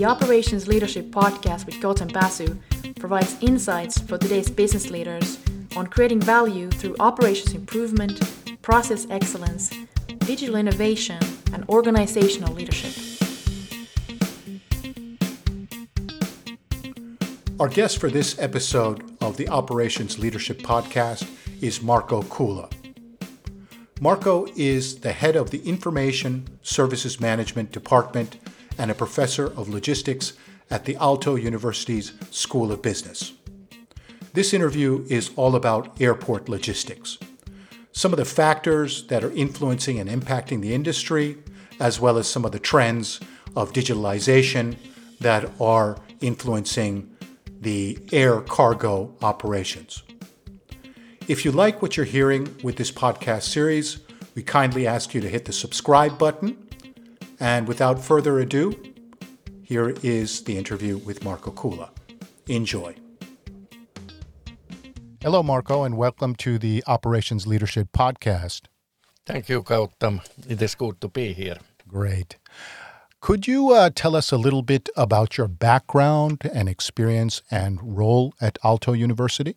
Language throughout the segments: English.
The Operations Leadership Podcast with Gautam Basu provides insights for today's business leaders on creating value through operations improvement, process excellence, digital innovation, and organizational leadership. Our guest for this episode of the Operations Leadership Podcast is Markku Kuula. Markku is the head of the Information Services Management Department and a professor of logistics at the Aalto University's School of Business. This interview is all about airport logistics, some of the factors that are influencing and impacting the industry, as well as some of the trends of digitalization that are influencing the air cargo operations. If you like what you're hearing with this podcast series, we kindly ask you to hit the subscribe button. And without further ado, here is the interview with Markku Kuula. Enjoy. Hello, Markku, and welcome to the Operations Leadership Podcast. Thank you, Gautam. It is good to be here. Great. Could you tell us a little bit about your background and experience and role at Aalto University?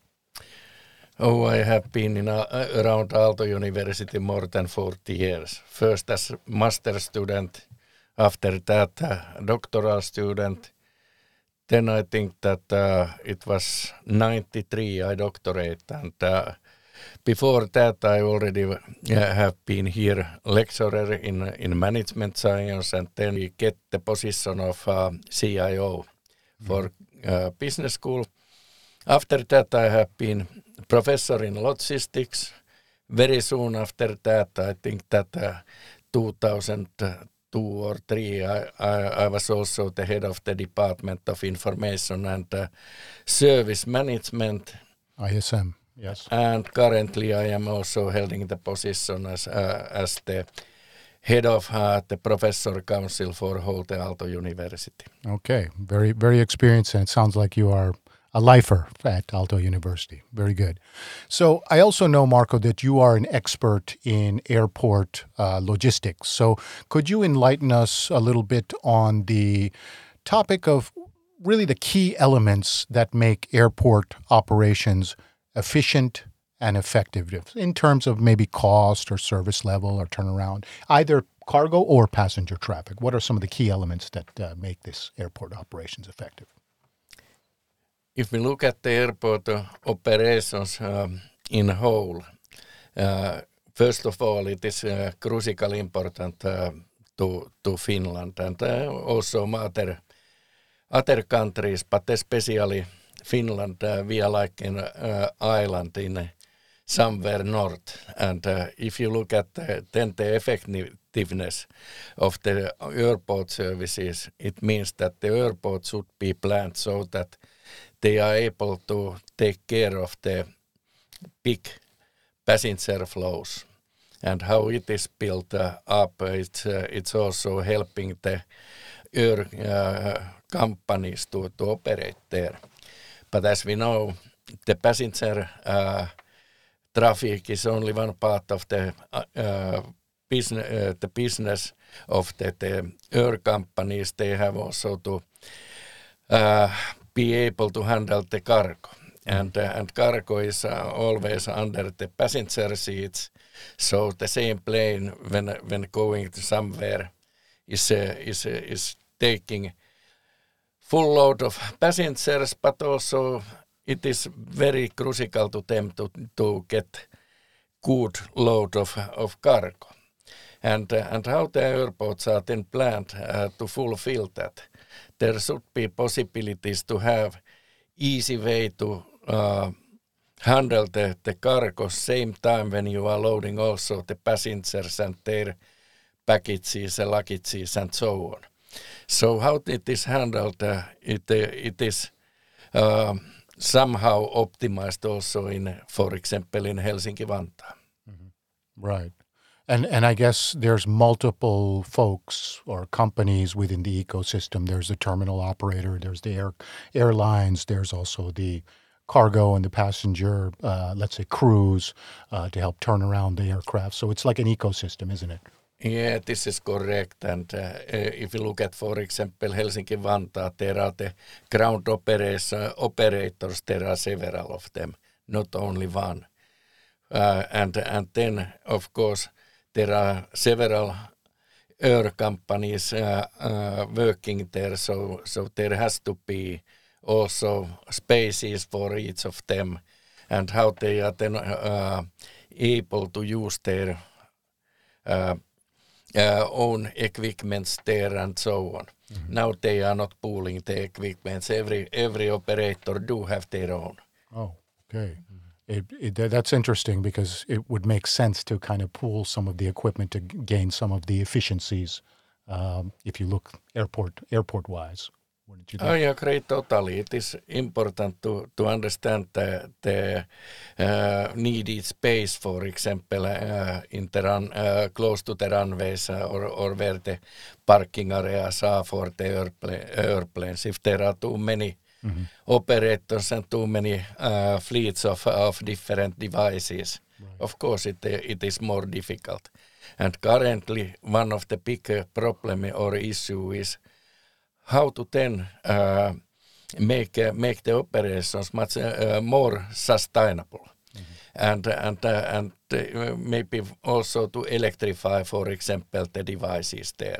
Oh, I have been around Aalto University more than 40 years. First as a master's student, after that a doctoral student. Then I think that it was 93 I doctorate, and before that I already have been here lecturer in management science, and then we get the position of CIO for business school. After that I have been professor in logistics. Very soon after that, I think that 2002 or 3, I was also the head of the Department of Information and Service Management. ISM, yes. And currently I am also holding the position as the head of the Professor Council for whole the Aalto University. Okay, very, very experienced, and it sounds like you are a lifer at Aalto University. Very good. So I also know, Markku, that you are an expert in airport logistics. So could you enlighten us a little bit on the topic of really the key elements that make airport operations efficient and effective in terms of maybe cost or service level or turnaround, either cargo or passenger traffic? What are some of the key elements that make this airport operations effective? If we look at the airport operations in whole, first of all, it is crucially important to Finland and also other countries, but especially Finland. We are like an island in somewhere north, and if you look at then the effectiveness of the airport services, it means that the airport should be planned so that they are able to take care of the big passenger flows, and how it is built up. It's also helping the air companies to operate there. But as we know, the passenger traffic is only one part of the business of the air companies. They have also to be able to handle the cargo, and cargo is always under the passenger seats. So the same plane when going to somewhere is taking full load of passengers, but also it is very crucial to them to get good load of cargo, and how the airports are then planned to fulfill that. There should be possibilities to have easy way to handle the cargo same time when you are loading also the passengers and their packages, luggages, and so on. So how it is handled, it is somehow optimized also in, for example, in Helsinki-Vantaa. Mm-hmm. Right. And I guess there's multiple folks or companies within the ecosystem. There's the terminal operator, there's the airlines, there's also the cargo and the passenger, let's say crews, to help turn around the aircraft. So it's like an ecosystem, isn't it? Yeah, this is correct. And if you look at, for example, Helsinki-Vantaa, there are the ground operators. There are several of them, not only one. And then, of course, there are several air companies working there. So there has to be also spaces for each of them, and how they are then able to use their own equipments there and so on. Mm-hmm. Now they are not pooling the equipments. Every operator do have their own. Oh, okay. That's interesting, because it would make sense to kind of pool some of the equipment to gain some of the efficiencies if you look airport-wise. Wouldn't you think? Oh, yeah, great, totally. It is important to understand the needed space, for example, in the close to the runways or where the parking areas are for the airplanes. If there are too many mm-hmm. operators and too many fleets of different devices, right. Of course it is more difficult. And currently one of the big problem or issue is how to then make the operations much more sustainable, mm-hmm. and maybe also to electrify, for example, the devices there.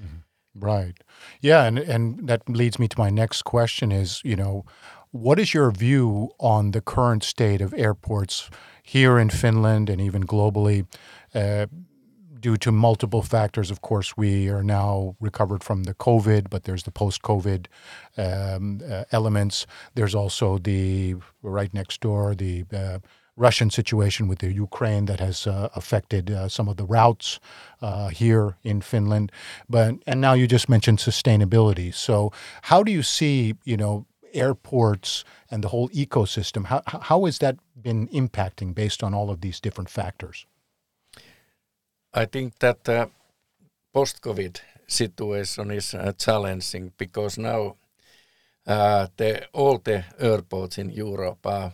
Mm-hmm. Right. Yeah, and that leads me to my next question is, what is your view on the current state of airports here in Finland and even globally? Due to multiple factors, of course, we are now recovered from the COVID, but there's the post-COVID elements. There's also the Russian situation with the Ukraine that has affected some of the routes here in Finland. And now you just mentioned sustainability. So how do you see, airports and the whole ecosystem? How has that been impacting based on all of these different factors? I think that the post-COVID situation is challenging, because now all the airports in Europe are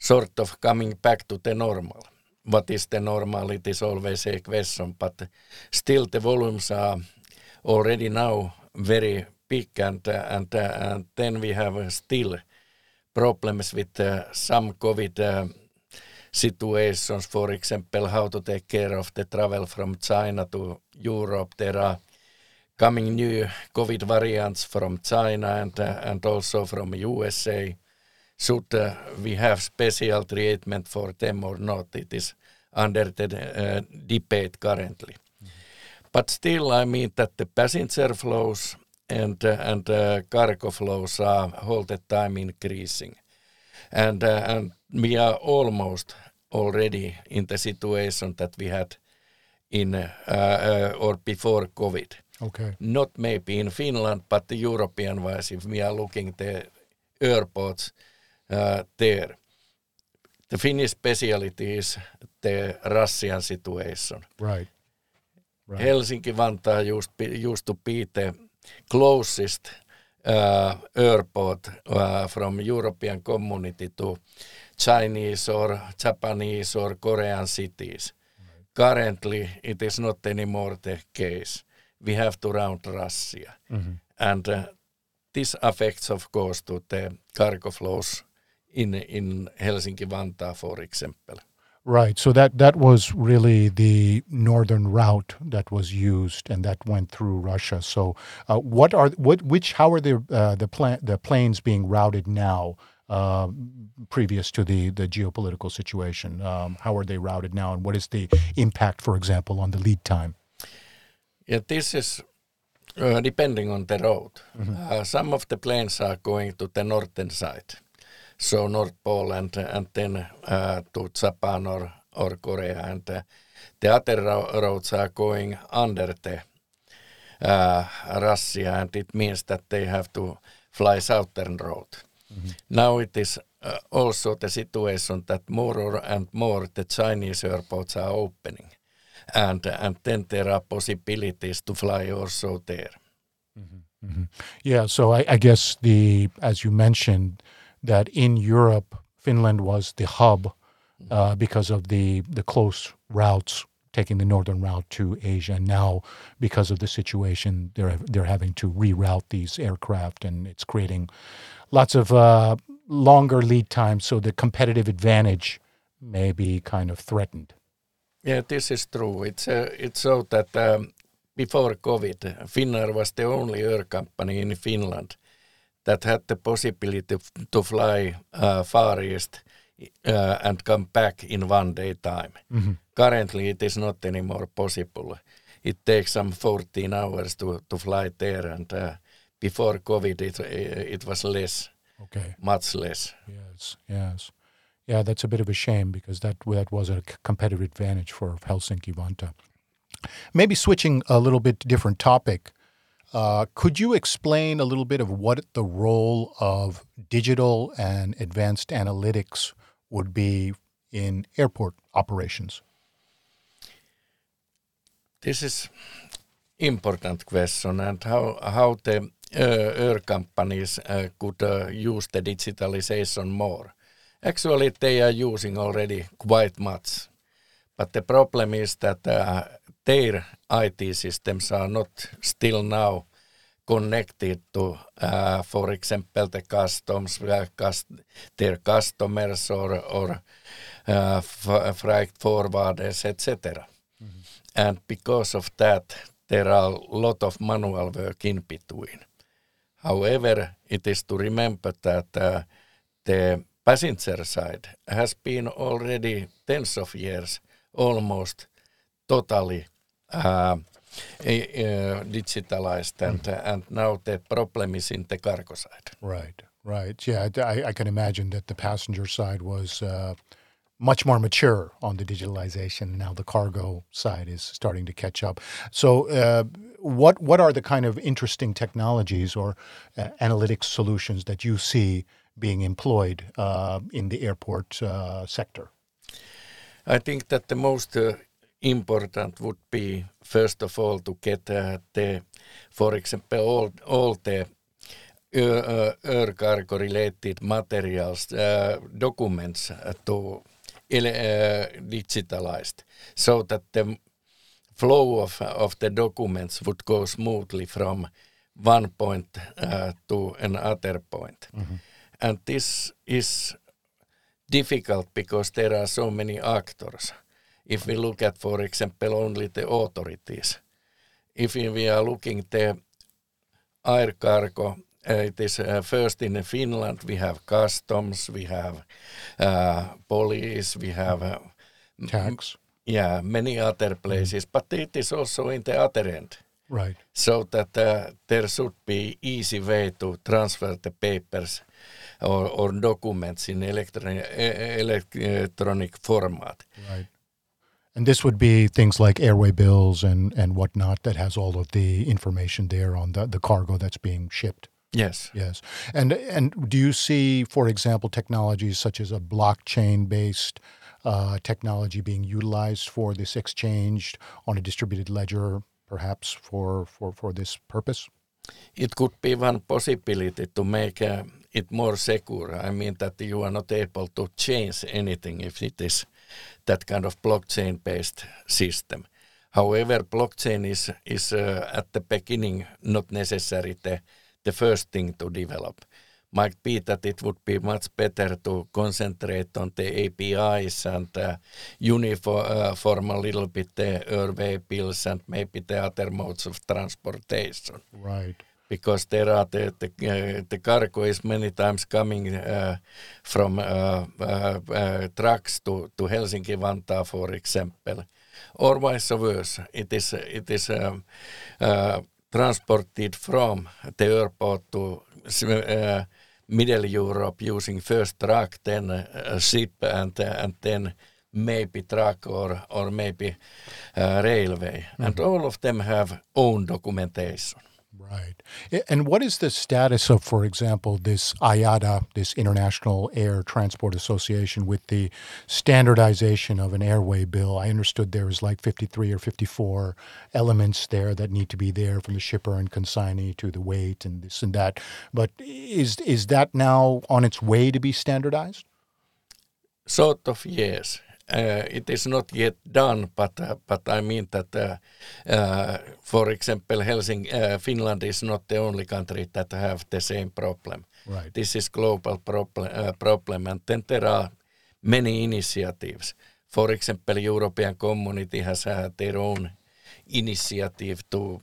sort of coming back to the normal. What is the normal? It is always a question, but still the volumes are already now very big, and then we have still problems with some COVID situations, for example, how to take care of the travel from China to Europe. There are coming new COVID variants from China and also from USA. Should we have special treatment for them or not? It is under the debate currently. Mm-hmm. But still, I mean that the passenger flows and cargo flows are all the time increasing. And we are almost already in the situation that we had in or before COVID. Okay. Not maybe in Finland, but the European-wise, if we are looking the airports there. The Finnish speciality is the Russian situation. Right. Helsinki-Vantaa used to be the closest airport from European community to Chinese or Japanese or Korean cities. Right. Currently, it is not anymore the case. We have to round Russia. Mm-hmm. And this affects, of course, to the cargo flows in Helsinki-Vantaa, for example. Right. So that was really the northern route that was used, and that went through Russia. So, how are the planes being routed now? Previous to the geopolitical situation, how are they routed now, and what is the impact, for example, on the lead time? Yeah, this is depending on the route. Mm-hmm. Some of the planes are going to the northern side. So North Pole and then to Japan or Korea, and the other roads are going under the Russia, and it means that they have to fly southern route. Mm-hmm. Now it is also the situation that more and more the Chinese airports are opening, and then there are possibilities to fly also there. Mm-hmm. Mm-hmm. Yeah, so I guess as you mentioned, that in Europe, Finland was the hub because of the close routes taking the northern route to Asia. Now, because of the situation, they're having to reroute these aircraft, and it's creating lots of longer lead times, so the competitive advantage may be kind of threatened. Yeah, this is true. It's so that before COVID, Finnair was the only air company in Finland that had the possibility to fly Far East and come back in one day time. Mm-hmm. Currently, it is not anymore possible. It takes some 14 hours to fly there, and before COVID, it was less. Okay. Much less. Yes. Yeah, that's a bit of a shame, because that was a competitive advantage for Helsinki-Vantaa. Maybe switching a little bit different topic, could you explain a little bit of what the role of digital and advanced analytics would be in airport operations? This is important question, and how the air companies could use the digitalization more. Actually, they are using already quite much, but the problem is that their IT systems are not still now connected to, for example, the customs, their customers, or freight forwarders, etc. Mm-hmm. And because of that, there are a lot of manual work in between. However, it is to remember that the passenger side has been already tens of years almost totally digitalized, and now the problem is in the cargo side. Right. Yeah, I can imagine that the passenger side was much more mature on the digitalization. Now the cargo side is starting to catch up. So what are the kind of interesting technologies or analytics solutions that you see being employed in the airport sector? I think that the most important would be, first of all, to get for example, all the air cargo related materials, documents to digitalized, so that the flow of the documents would go smoothly from one point to another point. Mm-hmm. And this is difficult because there are so many actors. If we look at, for example, only the authorities, if we are looking the air cargo, it is first in Finland we have customs, we have police, we have tax. Many other places, but it is also in the other end. Right. So that there should be easy way to transfer the papers or documents in electronic format. Right. And this would be things like airway bills and whatnot that has all of the information there on the cargo that's being shipped. Yes. And do you see, for example, technologies such as a blockchain-based technology being utilized for this exchange on a distributed ledger, perhaps for this purpose? It could be one possibility to make it more secure. I mean that you are not able to change anything if it is that kind of blockchain-based system. However, blockchain is at the beginning not necessary the first thing to develop. Might be that it would be much better to concentrate on the APIs and uniform a little bit the airway bills and maybe the other modes of transportation. Right. Because there are the cargo is many times coming from trucks to Helsinki-Vantaa, for example, or vice versa. It is transported from the airport to Middle Europe using first truck, then a ship, and then maybe truck or maybe railway. Mm-hmm. And all of them have own documentation. Right. And what is the status of, for example, this IATA, this International Air Transport Association, with the standardization of an airway bill? I understood there was like 53 or 54 elements there that need to be there, from the shipper and consignee to the weight and this and that. But is that now on its way to be standardized? Sort of, yes. It is not yet done, but I mean that, for example, Finland is not the only country that have the same problem. Right. This is global problem, and then there are many initiatives. For example, European Community has had their own initiative to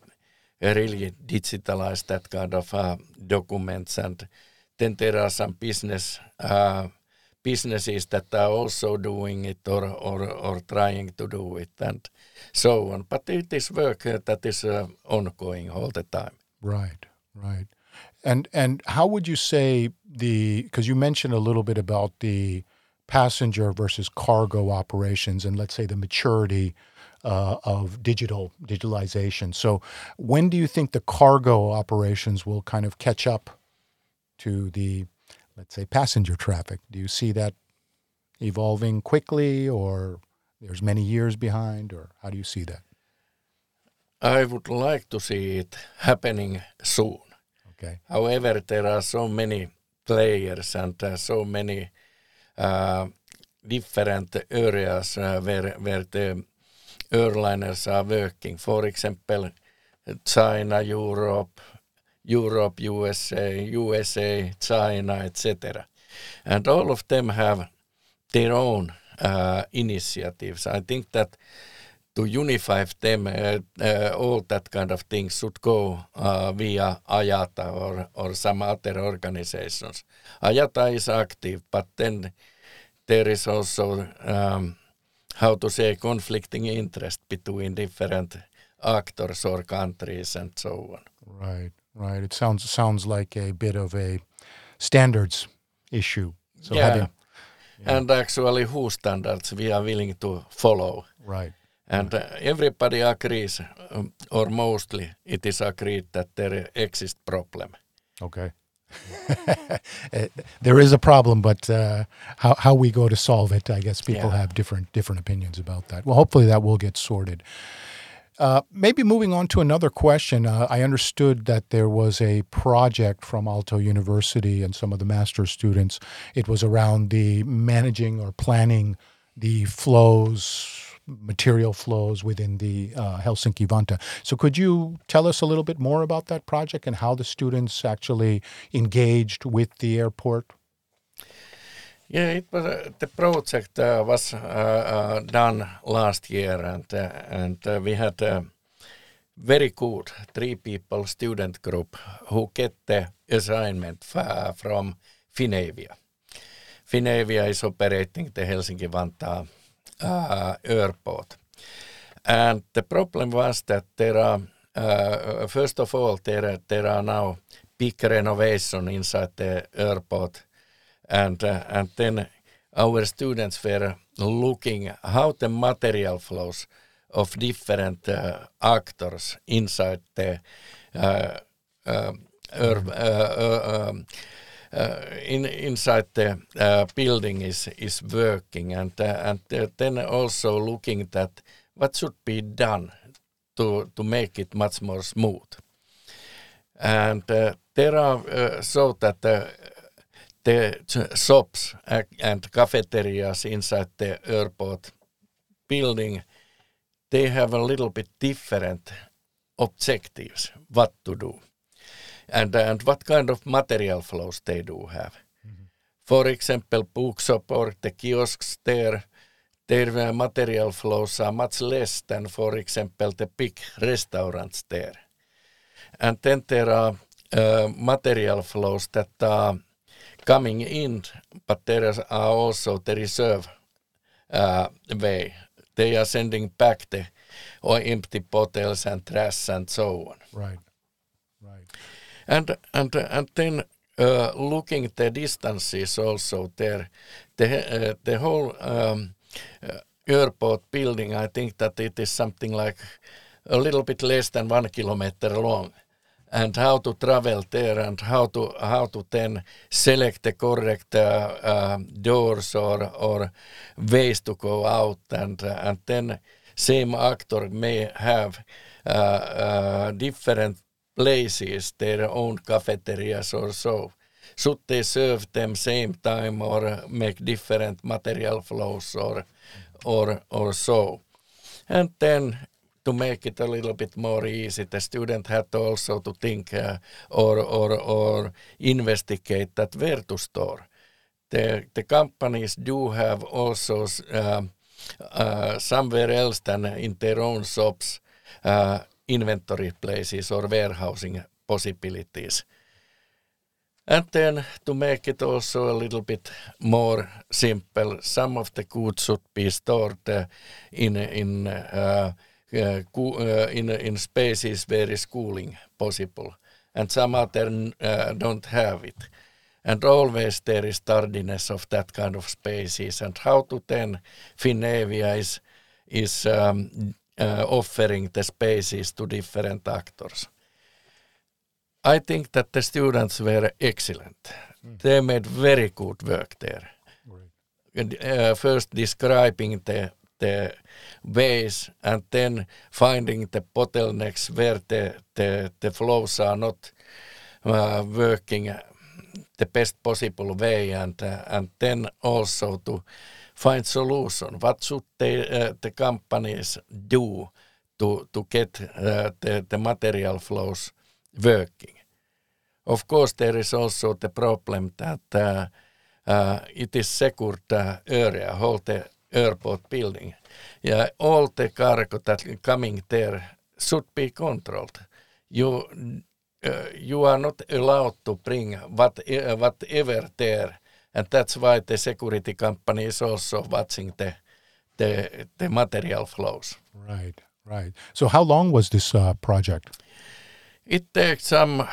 really digitalize that kind of documents, and then there are some businesses that are also doing it or trying to do it and so on. But it is work that is ongoing all the time. Right, right. And how would you say because you mentioned a little bit about the passenger versus cargo operations and let's say the maturity of digitalization. So when do you think the cargo operations will kind of catch up to the, let's say, passenger traffic? Do you see that evolving quickly, or there's many years behind, or how do you see that? I would like to see it happening soon. Okay. However, there are so many players and so many different areas where the airliners are working. For example, China, Europe, USA, China, etc. And all of them have their own initiatives. I think that to unify them, all that kind of things should go via IATA or some other organizations. IATA is active, but then there is also, conflicting interest between different actors or countries and so on. Right. Right. It sounds like a bit of a standards issue. So yeah. And actually whose standards we are willing to follow. Right. And everybody agrees, or mostly it is agreed that there exists problem. Okay. There is a problem, but how we go to solve it, I guess people have different opinions about that. Well, hopefully that will get sorted. Maybe moving on to another question, I understood that there was a project from Aalto University and some of the master's students. It was around the managing or planning the material flows within the Helsinki-Vantaa. So could you tell us a little bit more about that project and how the students actually engaged with the airport? Yeah, it was the project was done last year, and we had a very good 3-people student group who get the assignment from Finavia. Finavia is operating the Helsinki-Vantaa airport, and the problem was that there are first of all there are now big renovation inside the airport. And then our students were looking how the material flows of different actors inside the inside the building is working, and then also looking that what should be done to make it much more smooth. And there are so that. The shops and cafeterias inside the airport building, they have a little bit different objectives, what to do, and what kind of material flows they do have. Mm-hmm. For example, bookshop or the kiosks there, their material flows are much less than, for example, the big restaurants there. And then there are material flows that are coming in, but there are also the reserve way. They are sending back the empty bottles and trash and so on. Right, right. And then looking at the distances also there, the whole airport building, I think that it is something like a little bit less than 1 kilometer long. And how to travel there, and how to then select the correct doors or ways to go out, and then same actor may have different places, their own cafeterias or so. Should they serve them same time or make different material flows or or so. And then to make it a little bit more easy, the student had also to think or investigate that where to store. The companies do have also somewhere else than in their own shops inventory places or warehousing possibilities. And then to make it also a little bit more simple, some of the goods should be stored in spaces where is cooling possible, and some other don't have it. And always there is tardiness of that kind of spaces, and how to then Finavia is offering the spaces to different actors. I think that the students were excellent. They made very good work there. And, first describing the ways and then finding the bottlenecks where the flows are not working the best possible way, and then also to find solution. What should the companies do to get the material flows working? Of course, there is also the problem that it is secured area, whole the airport building. Yeah, all the cargo that coming there should be controlled. You are not allowed to bring whatever there, and that's why the security company is also watching the material flows. Right. So how long was this project? It takes some,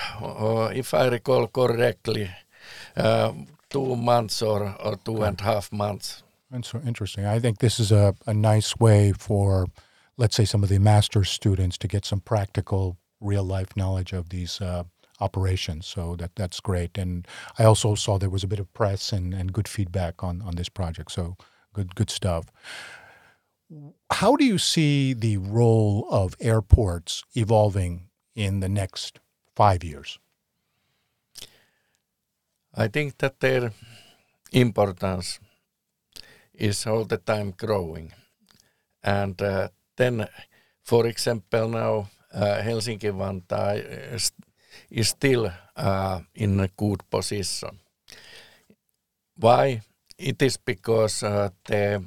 if I recall correctly, 2 months or 2.5 months. That's so interesting. I think this is a nice way for, let's say, some of the master's students to get some practical real-life knowledge of these operations. So that's great. And I also saw there was a bit of press and good feedback on this project. So good stuff. How do you see the role of airports evolving in the next 5 years? I think that their importance is all the time growing. And then, for example, now Helsinki-Vantaa is still in a good position. Why? It is because the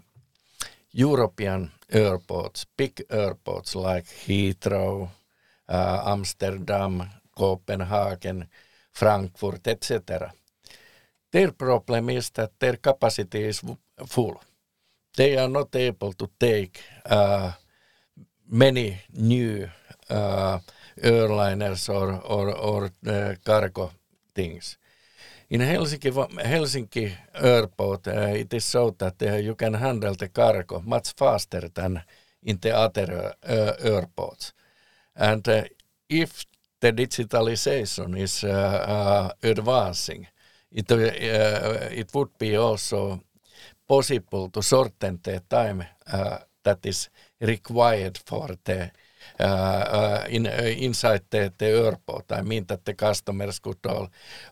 European airports, big airports like Heathrow, Amsterdam, Copenhagen, Frankfurt, etc., their problem is that their capacity is full. They are not able to take many new airliners or cargo things. In Helsinki airport, it is so that you can handle the cargo much faster than in the other airports. And if the digitalization is advancing, it would be also possible to shorten the time that is required for the inside the airport. I mean that the customers could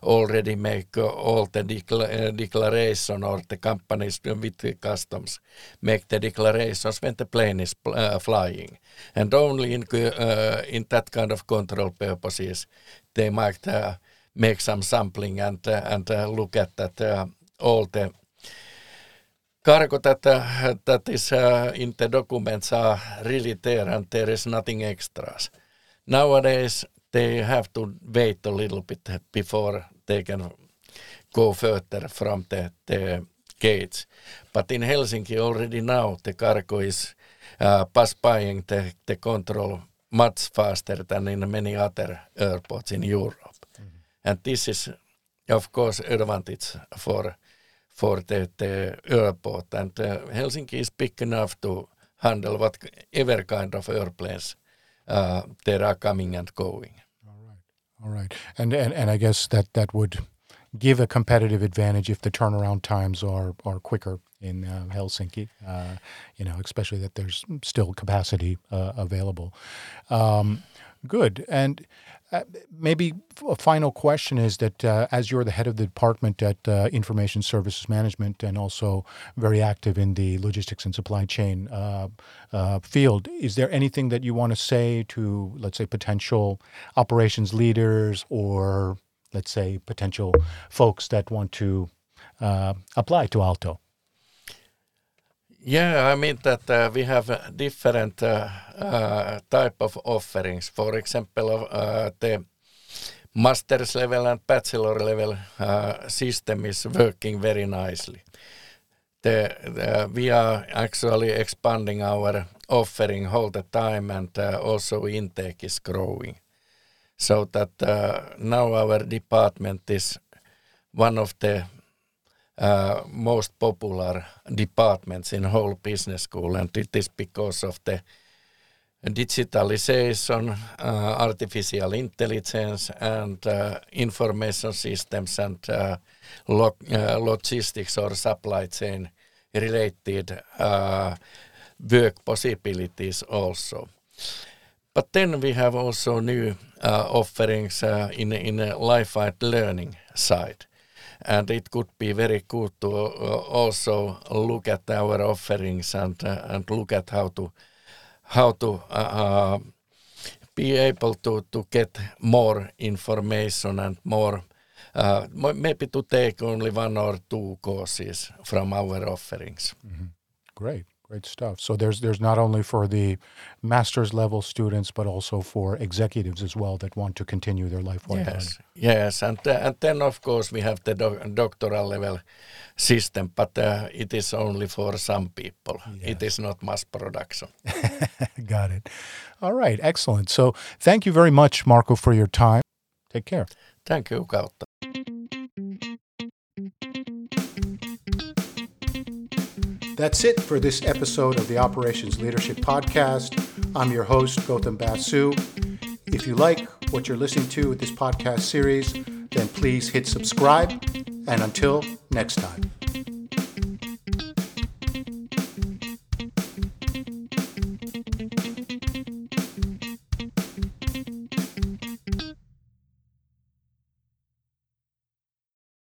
already make all the declaration, or the companies with the customs make the declarations when the plane is flying. And only in that kind of control purposes they might make some sampling and look at that all the cargo that is in the documents are really there, and there is nothing extras. Nowadays, they have to wait a little bit before they can go further from the gates. But in Helsinki already now, the cargo is pacifying the control much faster than in many other airports in Europe. Mm-hmm. And this is, of course, advantage for the airport, and Helsinki is big enough to handle whatever kind of airplanes there are coming and going. All right. And I guess that would give a competitive advantage if the turnaround times are quicker in Helsinki. Especially that there's still capacity available. Good. And maybe a final question is that as you're the head of the department at Information Services Management and also very active in the logistics and supply chain field, is there anything that you want to say to, let's say, potential operations leaders or, let's say, potential folks that want to apply to Aalto? Yeah, I mean that we have different type of offerings. For example, the master's level and bachelor level system is working very nicely. We are actually expanding our offering all the time, and also intake is growing. So that now our department is one of the most popular departments in whole business school, and it is because of the digitalization, artificial intelligence, and information systems and logistics or supply chain related work possibilities also. But then we have also new offerings in a lifelong learning side. And it could be very good to also look at our offerings and look at how to be able to get more information and more maybe to take only one or two courses from our offerings. Mm-hmm. Great stuff. So there's not only for the master's level students, but also for executives as well that want to continue their lifelong learning. Yes, and then of course we have the doctoral level system, but it is only for some people. Yes. It is not mass production. Got it. All right, excellent. So thank you very much, Markku, for your time. Take care. Thank you, Gautam. That's it for this episode of the Operations Leadership Podcast. I'm your host, Gautam Basu. If you like what you're listening to with this podcast series, then please hit subscribe. And until next time.